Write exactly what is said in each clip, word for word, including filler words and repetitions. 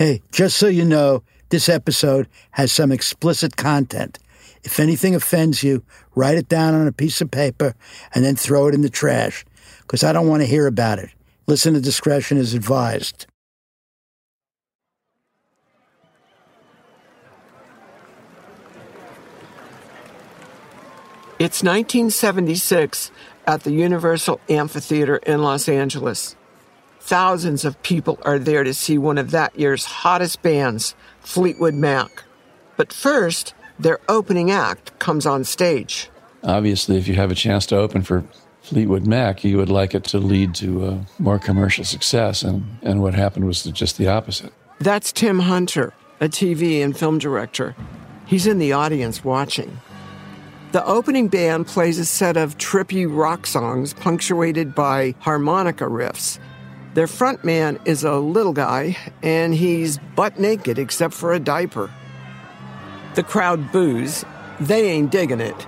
Hey, just so you know, this episode has some explicit content. If anything offends you, write it down on a piece of paper and then throw it in the trash, because I don't want to hear about it. Listener discretion is advised. It's nineteen seventy-six at the Universal Amphitheater in Los Angeles. Thousands of people are there to see one of that year's hottest bands, Fleetwood Mac. But first, their opening act comes on stage. Obviously, if you have a chance to open for Fleetwood Mac, you would like it to lead to uh, more commercial success, and, and what happened was just the opposite. That's Tim Hunter, a T V and film director. He's in the audience watching. The opening band plays a set of trippy rock songs punctuated by harmonica riffs. Their front man is a little guy, and he's butt naked except for a diaper. The crowd boos. They ain't digging it.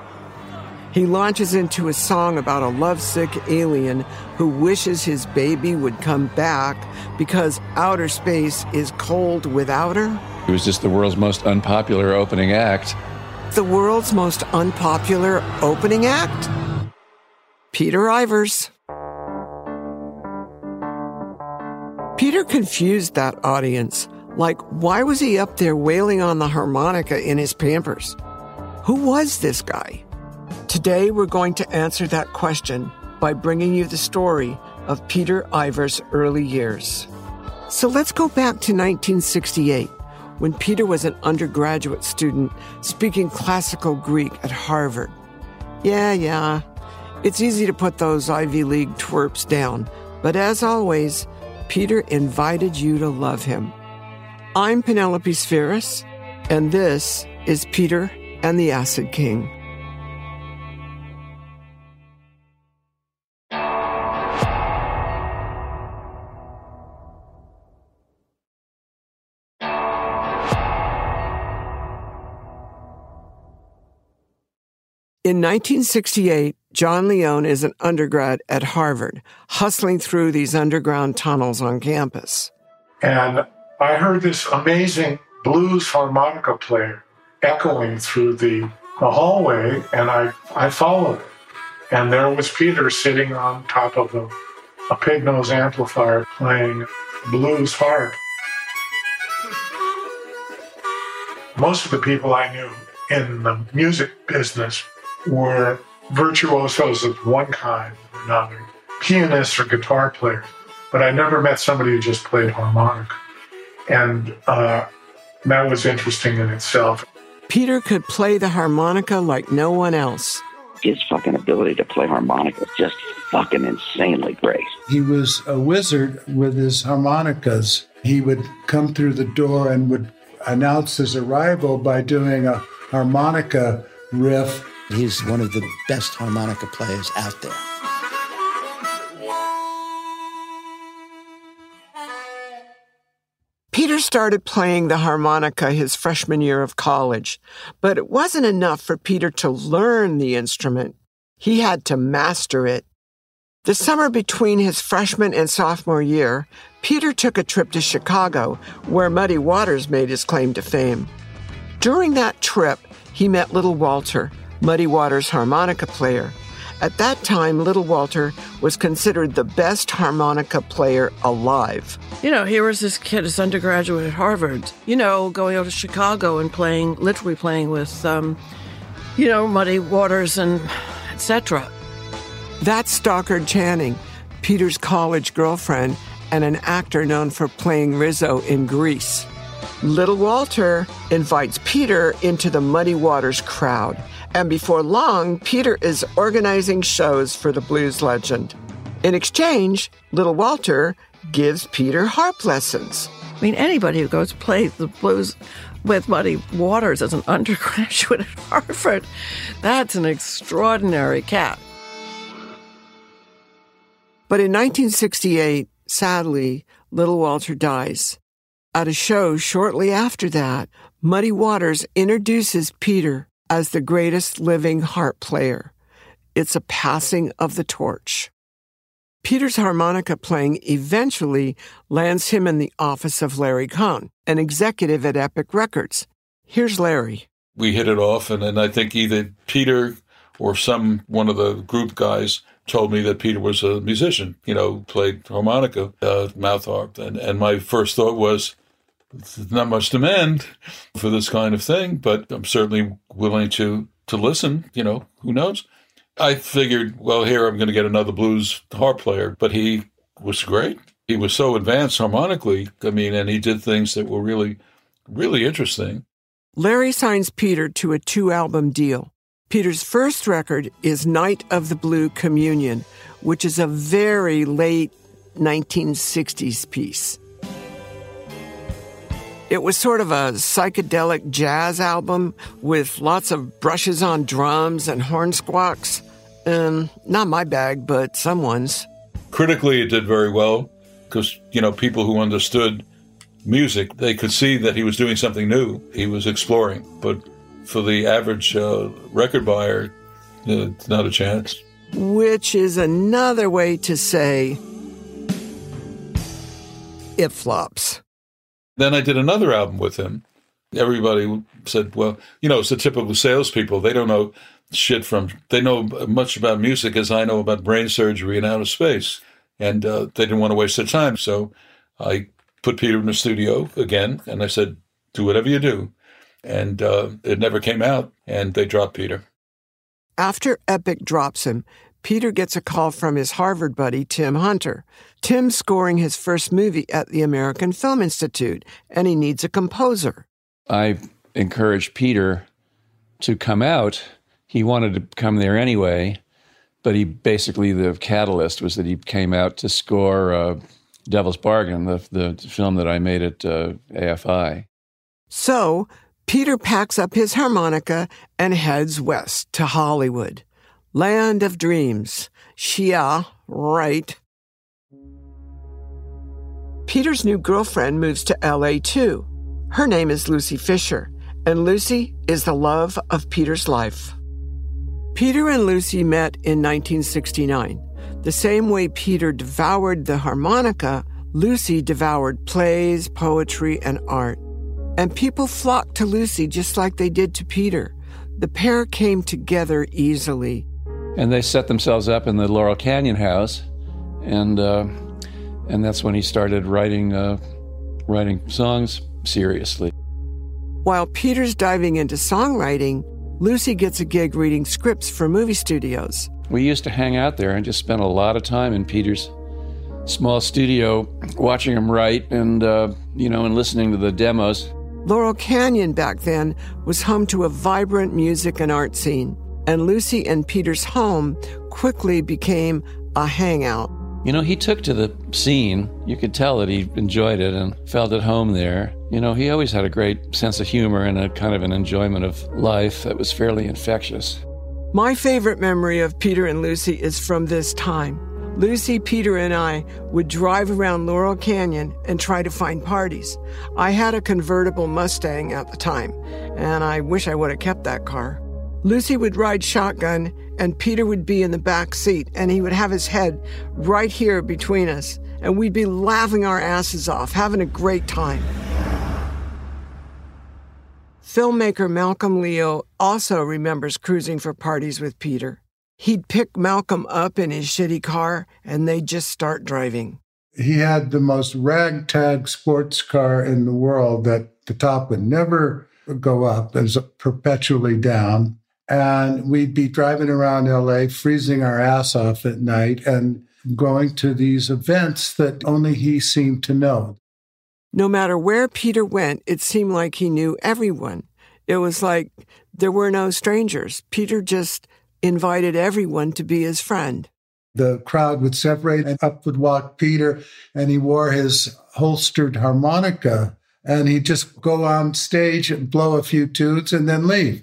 He launches into a song about a lovesick alien who wishes his baby would come back because outer space is cold without her. It was just the world's most unpopular opening act. The world's most unpopular opening act? Peter Ivers. Peter confused that audience. Like, why was he up there wailing on the harmonica in his Pampers? Who was this guy? Today, we're going to answer that question by bringing you the story of Peter Ivers' early years. So let's go back to nineteen sixty-eight, when Peter was an undergraduate student speaking classical Greek at Harvard. Yeah, yeah, it's easy to put those Ivy League twerps down, but as always, Peter invited you to love him. I'm Penelope Sferis, and this is Peter and the Acid King. In nineteen sixty-eight, John Leone is an undergrad at Harvard, hustling through these underground tunnels on campus. And I heard this amazing blues harmonica player echoing through the, the hallway, and I, I followed it. And there was Peter sitting on top of a, a pig nose amplifier playing blues harp. Most of the people I knew in the music business were virtuosos of one kind or another, pianists or guitar players, but I never met somebody who just played harmonica. And uh, that was interesting in itself. Peter could play the harmonica like no one else. His fucking ability to play harmonica was just fucking insanely great. He was a wizard with his harmonicas. He would come through the door and would announce his arrival by doing a harmonica riff. He's one of the best harmonica players out there. Peter started playing the harmonica his freshman year of college, but it wasn't enough for Peter to learn the instrument. He had to master it. The summer between his freshman and sophomore year, Peter took a trip to Chicago, where Muddy Waters made his claim to fame. During that trip, he met Little Walter, Muddy Waters' harmonica player. At that time, Little Walter was considered the best harmonica player alive. You know, here was this kid, his undergraduate at Harvard, you know, going over to Chicago and playing, literally playing with, um, you know, Muddy Waters and et cetera. That's Stockard Channing, Peter's college girlfriend and an actor known for playing Rizzo in Grease. Little Walter invites Peter into the Muddy Waters crowd. And before long, Peter is organizing shows for the blues legend. In exchange, Little Walter gives Peter harp lessons. I mean, anybody who goes play the blues with Muddy Waters as an undergraduate at Harvard, that's an extraordinary cat. But in nineteen sixty-eight, sadly, Little Walter dies. At a show shortly after that, Muddy Waters introduces Peter as the greatest living harp player. It's a passing of the torch. Peter's harmonica playing eventually lands him in the office of Larry Cohn, an executive at Epic Records. Here's Larry. We hit it off, and then I think either Peter or some one of the group guys told me that Peter was a musician, you know, played harmonica, uh, mouth harp. And, and my first thought was, there's not much demand for this kind of thing, but I'm certainly willing to, to listen, you know, who knows? I figured, well, here I'm going to get another blues harp player, but he was great. He was so advanced harmonically, I mean, and he did things that were really, really interesting. Larry signs Peter to a two-album deal. Peter's first record is Night of the Blue Communion, which is a very late nineteen sixties piece. It was sort of a psychedelic jazz album with lots of brushes on drums and horn squawks. Um, not my bag, but someone's. Critically, it did very well because, you know, people who understood music, they could see that he was doing something new. He was exploring. But for the average uh, record buyer, uh, it's not a chance. Which is another way to say it flops. Then I did another album with him. Everybody said, well, you know, it's the typical salespeople. They don't know shit from, they know much about music as I know about brain surgery and outer space. And uh, they didn't want to waste their time. So I put Peter in the studio again, and I said, do whatever you do. And uh, it never came out, and they dropped Peter. After Epic drops him, Peter gets a call from his Harvard buddy, Tim Hunter. Tim's scoring his first movie at the American Film Institute, and he needs a composer. I encouraged Peter to come out. He wanted to come there anyway, but he basically, the catalyst was that he came out to score uh, Devil's Bargain, the, the film that I made at uh, A F I. So Peter packs up his harmonica and heads west to Hollywood. Land of Dreams. Shia, right. Peter's new girlfriend moves to L A too. Her name is Lucy Fisher, and Lucy is the love of Peter's life. Peter and Lucy met in nineteen sixty-nine. The same way Peter devoured the harmonica, Lucy devoured plays, poetry, and art. And people flocked to Lucy just like they did to Peter. The pair came together easily. And they set themselves up in the Laurel Canyon house, and uh, and that's when he started writing uh, writing songs seriously. While Peter's diving into songwriting, Lucy gets a gig reading scripts for movie studios. We used to hang out there and just spend a lot of time in Peter's small studio, watching him write and uh, you know, and listening to the demos. Laurel Canyon back then was home to a vibrant music and art scene. And Lucy and Peter's home quickly became a hangout. You know, he took to the scene. You could tell that he enjoyed it and felt at home there. You know, he always had a great sense of humor and a kind of an enjoyment of life that was fairly infectious. My favorite memory of Peter and Lucy is from this time. Lucy, Peter, and I would drive around Laurel Canyon and try to find parties. I had a convertible Mustang at the time, and I wish I would have kept that car. Lucy would ride shotgun, and Peter would be in the back seat, and he would have his head right here between us, and we'd be laughing our asses off, having a great time. Filmmaker Malcolm Leo also remembers cruising for parties with Peter. He'd pick Malcolm up in his shitty car, and they'd just start driving. He had the most ragtag sports car in the world that the top would never go up. It was perpetually down. And we'd be driving around L A, freezing our ass off at night, and going to these events that only he seemed to know. No matter where Peter went, it seemed like he knew everyone. It was like there were no strangers. Peter just invited everyone to be his friend. The crowd would separate, and up would walk Peter, and he wore his holstered harmonica, and he'd just go on stage and blow a few tunes and then leave.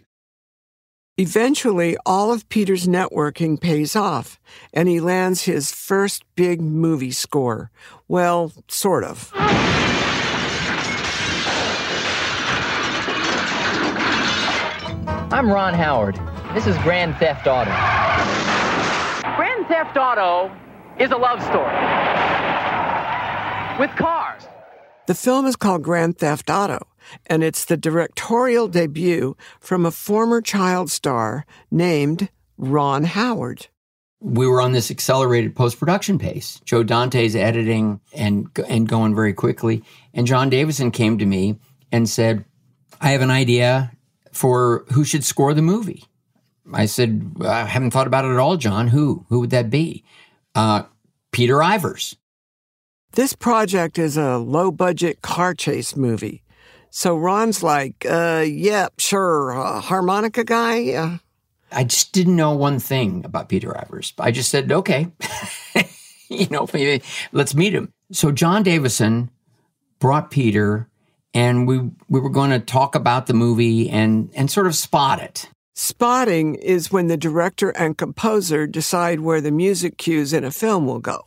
Eventually, all of Peter's networking pays off, and he lands his first big movie score. Well, sort of. I'm Ron Howard. This is Grand Theft Auto. Grand Theft Auto is a love story with cars. The film is called Grand Theft Auto, and it's the directorial debut from a former child star named Ron Howard. We were on this accelerated post-production pace. Joe Dante's editing and and going very quickly. And John Davison came to me and said, I have an idea for who should score the movie. I said, I haven't thought about it at all, John. Who? Who would that be? Uh, Peter Ivers. This project is a low-budget car chase movie. So Ron's like, uh, yeah, sure, uh, harmonica guy? Yeah. I just didn't know one thing about Peter Ivers. I just said, okay, you know, let's meet him. So John Davison brought Peter, and we, we were going to talk about the movie and, and sort of spot it. Spotting is when the director and composer decide where the music cues in a film will go.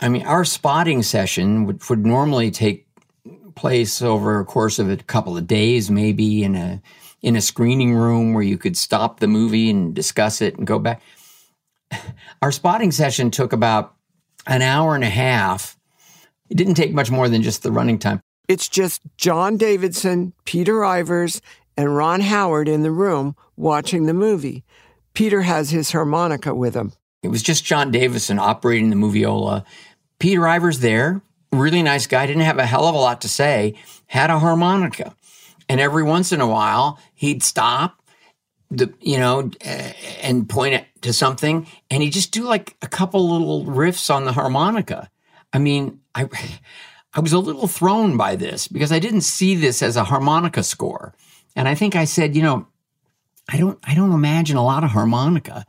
I mean, our spotting session would, would normally take place over a course of a couple of days, maybe in a in a screening room where you could stop the movie and discuss it and go back. Our spotting session took about an hour and a half. It didn't take much more than just the running time. It's just John Davidson, Peter Ivers, and Ron Howard in the room watching the movie. Peter has his harmonica with him. It was just John Davison operating the Moviola. Peter Ivers there, really nice guy, didn't have a hell of a lot to say, had a harmonica. And every once in a while, he'd stop, the, you know, and point it to something, and he'd just do like a couple little riffs on the harmonica. I mean, I, I was a little thrown by this because I didn't see this as a harmonica score. And I think I said, you know, I don't, I don't imagine a lot of harmonica.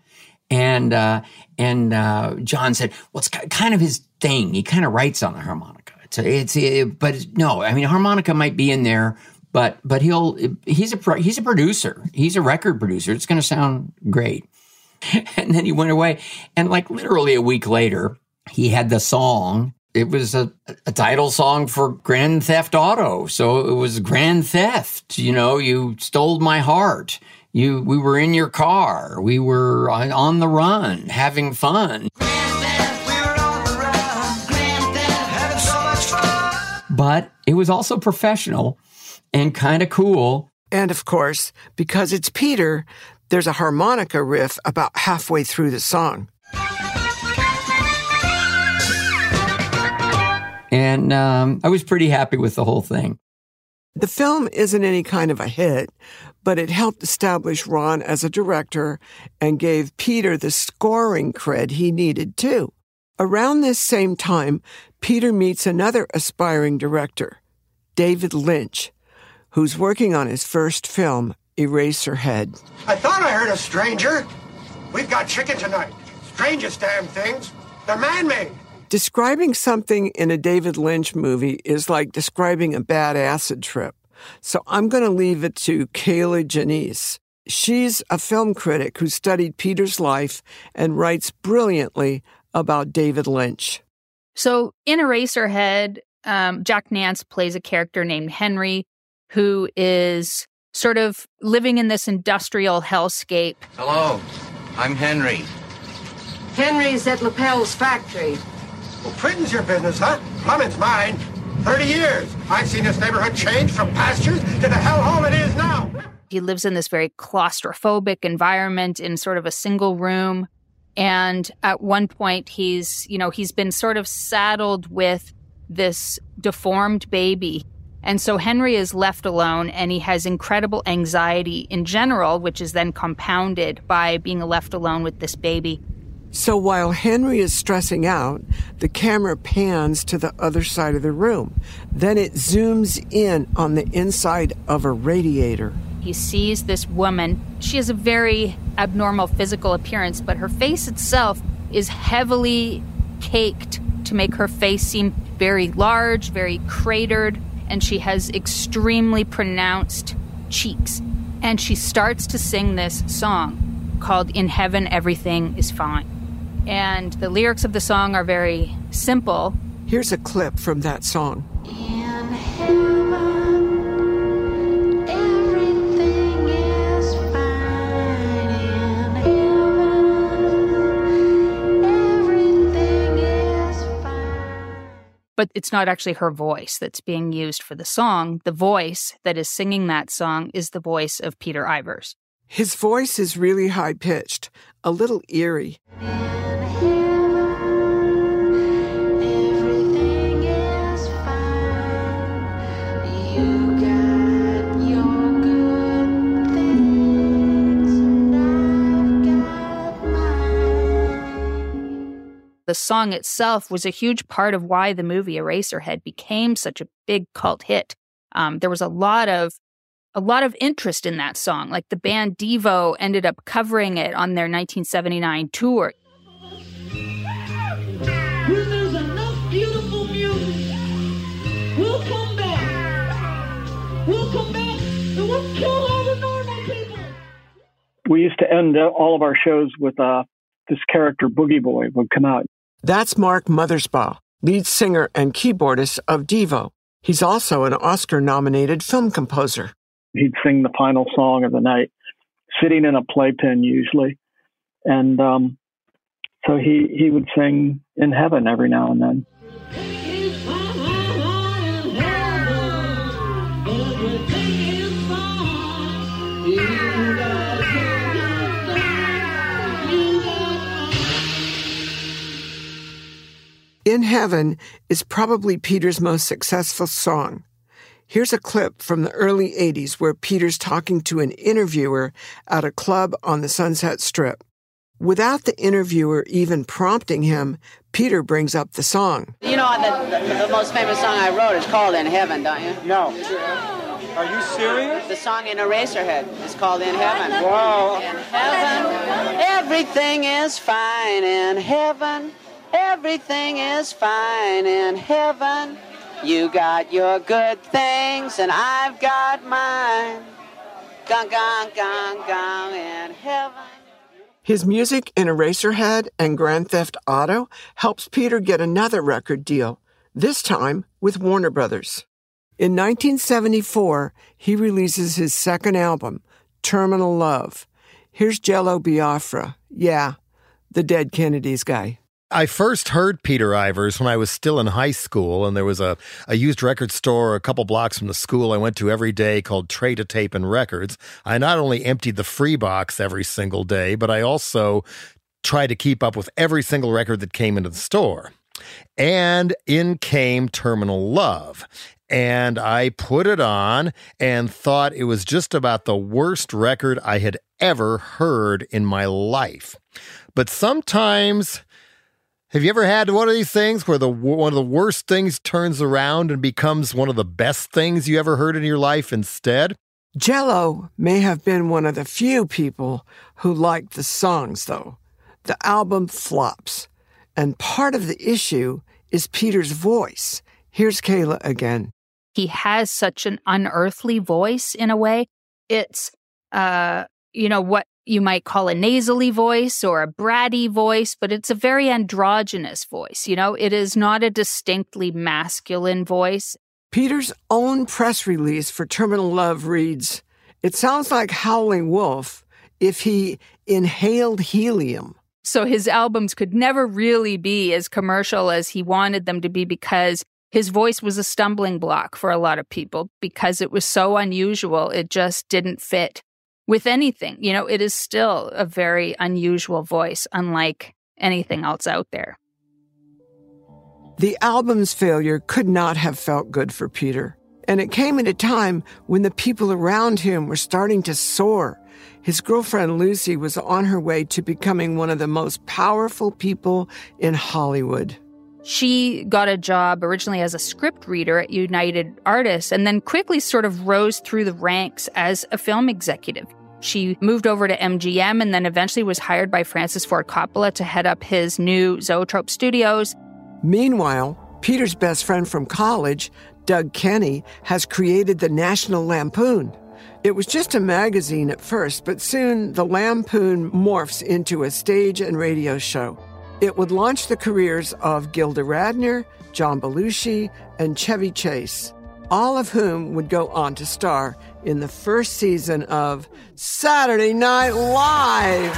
And uh, and uh, John said, well, it's kind of his thing. He kind of writes on the harmonica. It's, a, it's a, but it's, no, I mean, harmonica might be in there, but but he'll he's a pro, he's a producer. He's a record producer. It's going to sound great. And then he went away, and like literally a week later, he had the song. It was a, a title song for Grand Theft Auto. So it was Grand Theft. You know, you stole my heart. You, we were in your car. We were on, on the run, having fun. Grand Theft, we were on the run. Grand Theft, having so much fun. But it was also professional and kind of cool. And of course, because it's Peter, there's a harmonica riff about halfway through the song. And um, I was pretty happy with the whole thing. The film isn't any kind of a hit, but it helped establish Ron as a director and gave Peter the scoring cred he needed too. Around this same time, Peter meets another aspiring director, David Lynch, who's working on his first film, Eraserhead. I thought I heard a stranger. We've got chicken tonight. Strangest damn things. They're man-made. Describing something in a David Lynch movie is like describing a bad acid trip. So I'm going to leave it to Cale Geneese. She's a film critic who studied Peter's life and writes brilliantly about David Lynch. So in Eraserhead, um, Jack Nance plays a character named Henry, who is sort of living in this industrial hellscape. Hello, I'm Henry. Henry's at LaPelle's factory. Well, printing's your business, huh? Plumbing's mine. Thirty years. I've seen this neighborhood change from pastures to the hellhole it is now. He lives in this very claustrophobic environment in sort of a single room. And at one point, he's, you know, he's been sort of saddled with this deformed baby. And so Henry is left alone, and he has incredible anxiety in general, which is then compounded by being left alone with this baby. So while Henry is stressing out, the camera pans to the other side of the room. Then it zooms in on the inside of a radiator. He sees this woman. She has a very abnormal physical appearance, but her face itself is heavily caked to make her face seem very large, very cratered, and she has extremely pronounced cheeks. And she starts to sing this song called In Heaven Everything is Fine. And the lyrics of the song are very simple. Here's a clip from that song. In heaven, everything is fine. In heaven, everything is fine. But it's not actually her voice that's being used for the song. The voice that is singing that song is the voice of Peter Ivers. His voice is really high-pitched, a little eerie. The song itself was a huge part of why the movie Eraserhead became such a big cult hit. Um, there was a lot of a lot of interest in that song. Like the band Devo ended up covering it on their nineteen seventy-nine tour. When there's enough beautiful music, we'll come back. We'll come back and we'll kill all the normal people. We used to end all of our shows with uh, this character, Boogie Boy, would come out. That's Mark Mothersbaugh, lead singer and keyboardist of Devo. He's also an Oscar-nominated film composer. He'd sing the final song of the night, sitting in a playpen usually. And um, so he, he would sing In Heaven every now and then. In Heaven is probably Peter's most successful song. Here's a clip from the early eighties where Peter's talking to an interviewer at a club on the Sunset Strip. Without the interviewer even prompting him, Peter brings up the song. You know the, the, the most famous song I wrote is called In Heaven, don't you? No. Are you serious? The song in Eraserhead is called In Heaven. Wow. In heaven, everything is fine. In heaven, everything is fine. In heaven, you got your good things and I've got mine. Gong, gong, gong, gong, in heaven. His music in Eraserhead and Grand Theft Auto helps Peter get another record deal, this time with Warner Brothers. In nineteen seventy-four, he releases his second album, Terminal Love. Here's Jello Biafra. Yeah, the Dead Kennedys guy. I first heard Peter Ivers when I was still in high school, and there was a, a used record store a couple blocks from the school I went to every day called Tray to Tape and Records. I not only emptied the free box every single day, but I also tried to keep up with every single record that came into the store. And in came Terminal Love. And I put it on and thought it was just about the worst record I had ever heard in my life. But sometimes... Have you ever had one of these things where the one of the worst things turns around and becomes one of the best things you ever heard in your life instead? Jello may have been one of the few people who liked the songs, though. The album flops. And part of the issue is Peter's voice. Here's Kayla again. He has such an unearthly voice in a way. It's, uh, you know, what you might call a nasally voice or a bratty voice, but it's a very androgynous voice. You know, it is not a distinctly masculine voice. Peter's own press release for Terminal Love reads, "It sounds like Howling Wolf if he inhaled helium." So his albums could never really be as commercial as he wanted them to be because his voice was a stumbling block for a lot of people because it was so unusual. It just didn't fit with anything. You know, it is still a very unusual voice, unlike anything else out there. The album's failure could not have felt good for Peter. And it came at a time when the people around him were starting to soar. His girlfriend Lucy was on her way to becoming one of the most powerful people in Hollywood. She got a job originally as a script reader at United Artists and then quickly sort of rose through the ranks as a film executive. She moved over to M G M and then eventually was hired by Francis Ford Coppola to head up his new Zoetrope Studios. Meanwhile, Peter's best friend from college, Doug Kenny, has created the National Lampoon. It was just a magazine at first, but soon the Lampoon morphs into a stage and radio show. It would launch the careers of Gilda Radner, John Belushi, and Chevy Chase, all of whom would go on to star in the first season of Saturday Night Live.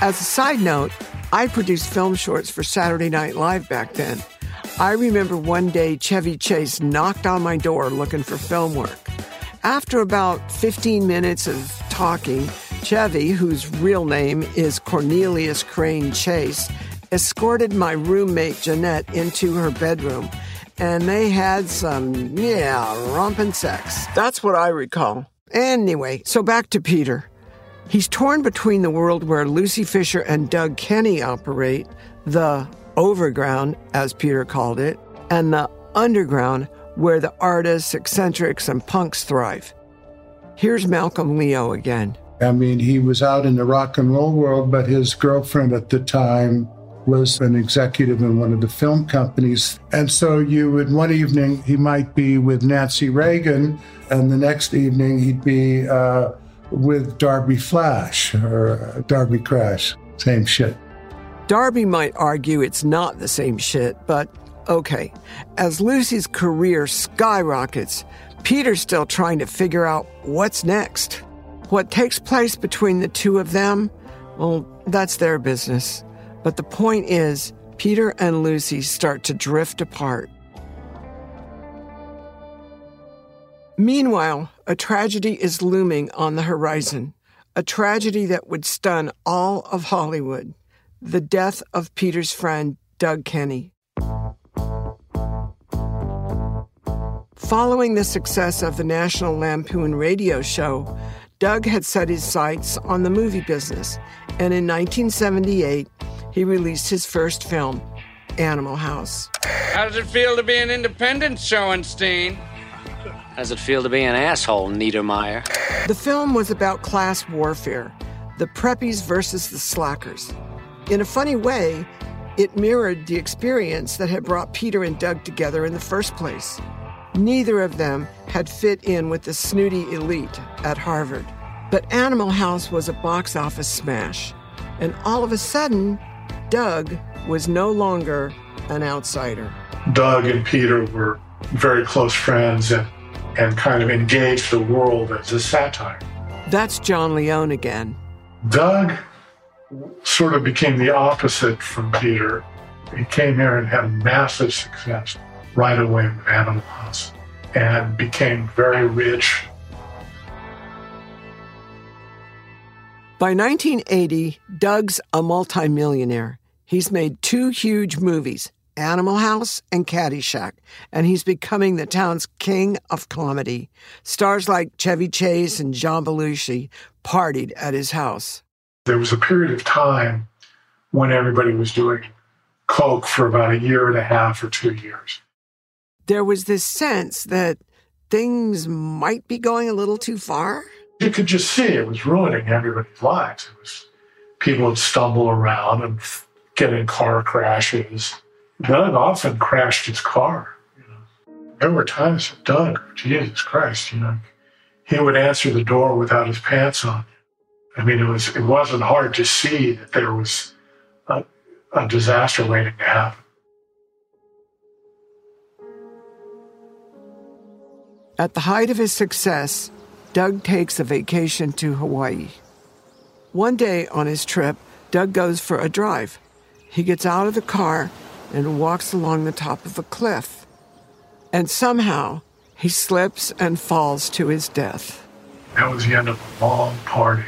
As a side note, I produced film shorts for Saturday Night Live back then. I remember one day Chevy Chase knocked on my door looking for film work. After about fifteen minutes of talking, Chevy, whose real name is Cornelius Crane Chase, escorted my roommate Jeanette into her bedroom, and they had some, yeah, romping sex. That's what I recall. Anyway, so back to Peter. He's torn between the world where Lucy Fisher and Doug Kenny operate, the overground, as Peter called it, and the underground, where the artists, eccentrics, and punks thrive. Here's Malcolm Leo again. I mean, he was out in the rock and roll world, but his girlfriend at the time was an executive in one of the film companies. And so you would, one evening, he might be with Nancy Reagan, and the next evening he'd be uh, with Darby Flash or Darby Crash. Same shit. Darby might argue it's not the same shit, but okay. As Lucy's career skyrockets, Peter's still trying to figure out what's next. What takes place between the two of them, well, that's their business. But the point is, Peter and Lucy start to drift apart. Meanwhile, a tragedy is looming on the horizon, a tragedy that would stun all of Hollywood. The death of Peter's friend, Doug Kenny. Following the success of the National Lampoon radio show, Doug had set his sights on the movie business, and in nineteen seventy-eight, he released his first film, Animal House. How does it feel to be an independent, Schoenstein? How does it feel to be an asshole, Niedermeyer? The film was about class warfare, the preppies versus the slackers. In a funny way, it mirrored the experience that had brought Peter and Doug together in the first place. Neither of them had fit in with the snooty elite at Harvard. But Animal House was a box office smash. And all of a sudden, Doug was no longer an outsider. Doug and Peter were very close friends and, and kind of engaged the world as a satire. That's John Leone again. Doug sort of became the opposite from Peter. He came here and had massive success right away with Animal House and became very rich. By nineteen eighty, Doug's a multimillionaire. He's made two huge movies, Animal House and Caddyshack, and he's becoming the town's king of comedy. Stars like Chevy Chase and John Belushi partied at his house. There was a period of time when everybody was doing coke for about a year and a half or two years. There was this sense that things might be going a little too far. You could just see it was ruining everybody's lives. It was, people would stumble around and get in car crashes. Doug often crashed his car. You know. There were times that Doug, Jesus Christ, you know, he would answer the door without his pants on. I mean, it was it wasn't hard to see that there was a, a disaster waiting to happen. At the height of his success, Doug takes a vacation to Hawaii. One day on his trip, Doug goes for a drive. He gets out of the car and walks along the top of a cliff. And somehow, he slips and falls to his death. That was the end of a long party,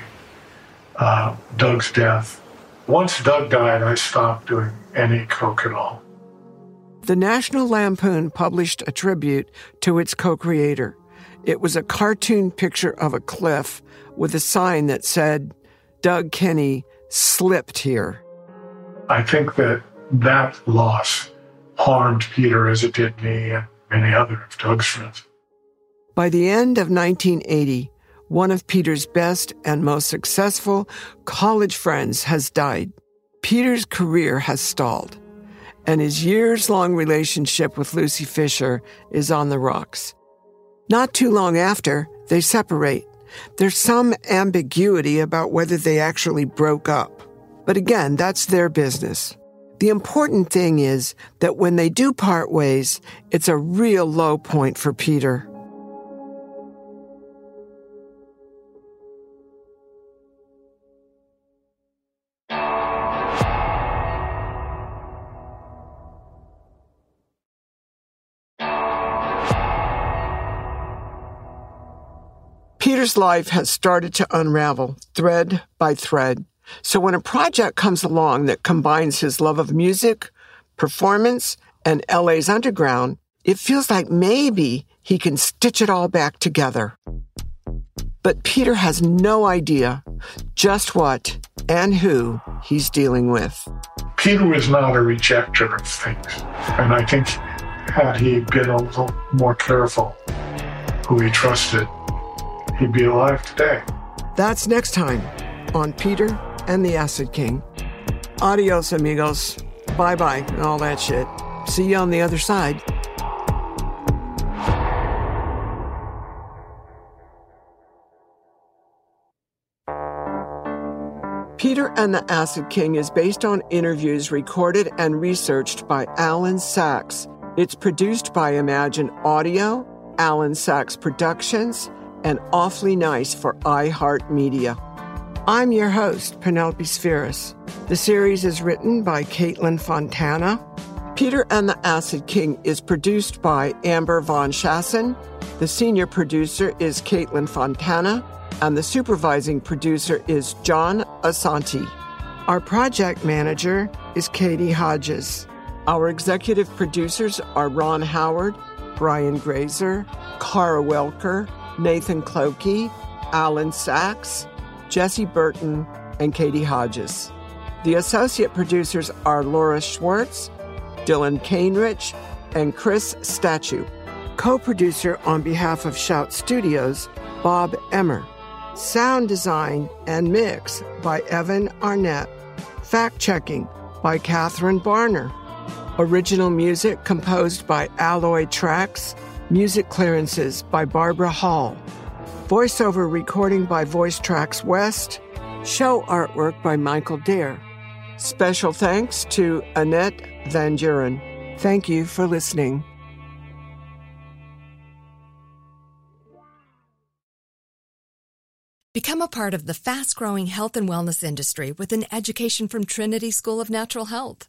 uh, Doug's death. Once Doug died, I stopped doing any coke at all. The National Lampoon published a tribute to its co-creator. It was a cartoon picture of a cliff with a sign that said, Doug Kenny slipped here. I think that that loss harmed Peter as it did me and many other of Doug's friends. By the end of nineteen eighty, one of Peter's best and most successful college friends has died. Peter's career has stalled, and his years-long relationship with Lucy Fisher is on the rocks. Not too long after, they separate. There's some ambiguity about whether they actually broke up. But again, that's their business. The important thing is that when they do part ways, it's a real low point for Peter. Peter's life has started to unravel thread by thread. So when a project comes along that combines his love of music, performance, and L A's underground, it feels like maybe he can stitch it all back together. But Peter has no idea just what and who he's dealing with. Peter was not a rejecter of things. And I think had he been a little more careful who he trusted, he'd be alive today. That's next time on Peter and the Acid King. Adios, amigos. Bye-bye and all that shit. See you on the other side. Peter and the Acid King is based on interviews recorded and researched by Alan Sachs. It's produced by Imagine Audio, Alan Sachs Productions, and Awfully Nice for iHeartMedia. I'm your host, Penelope Sferis. The series is written by Caitlin Fontana. Peter and the Acid King is produced by Amber Von Shassen. The senior producer is Caitlin Fontana, and the supervising producer is John Asante. Our project manager is Katie Hodges. Our executive producers are Ron Howard, Brian Grazer, Cara Welker, Nathan Clokey, Alan Sachs, Jesse Burton, and Katie Hodges. The associate producers are Laura Schwartz, Dylan Cainrich, and Chris Statue. Co-producer on behalf of Shout Studios, Bob Emmer. Sound design and mix by Evan Arnett. Fact-checking by Catherine Barner. Original music composed by Alloy Tracks. Music clearances by Barbara Hall. Voiceover recording by Voice Tracks West. Show artwork by Michael Dare. Special thanks to Annette Van Duren. Thank you for listening. Become a part of the fast-growing health and wellness industry with an education from Trinity School of Natural Health.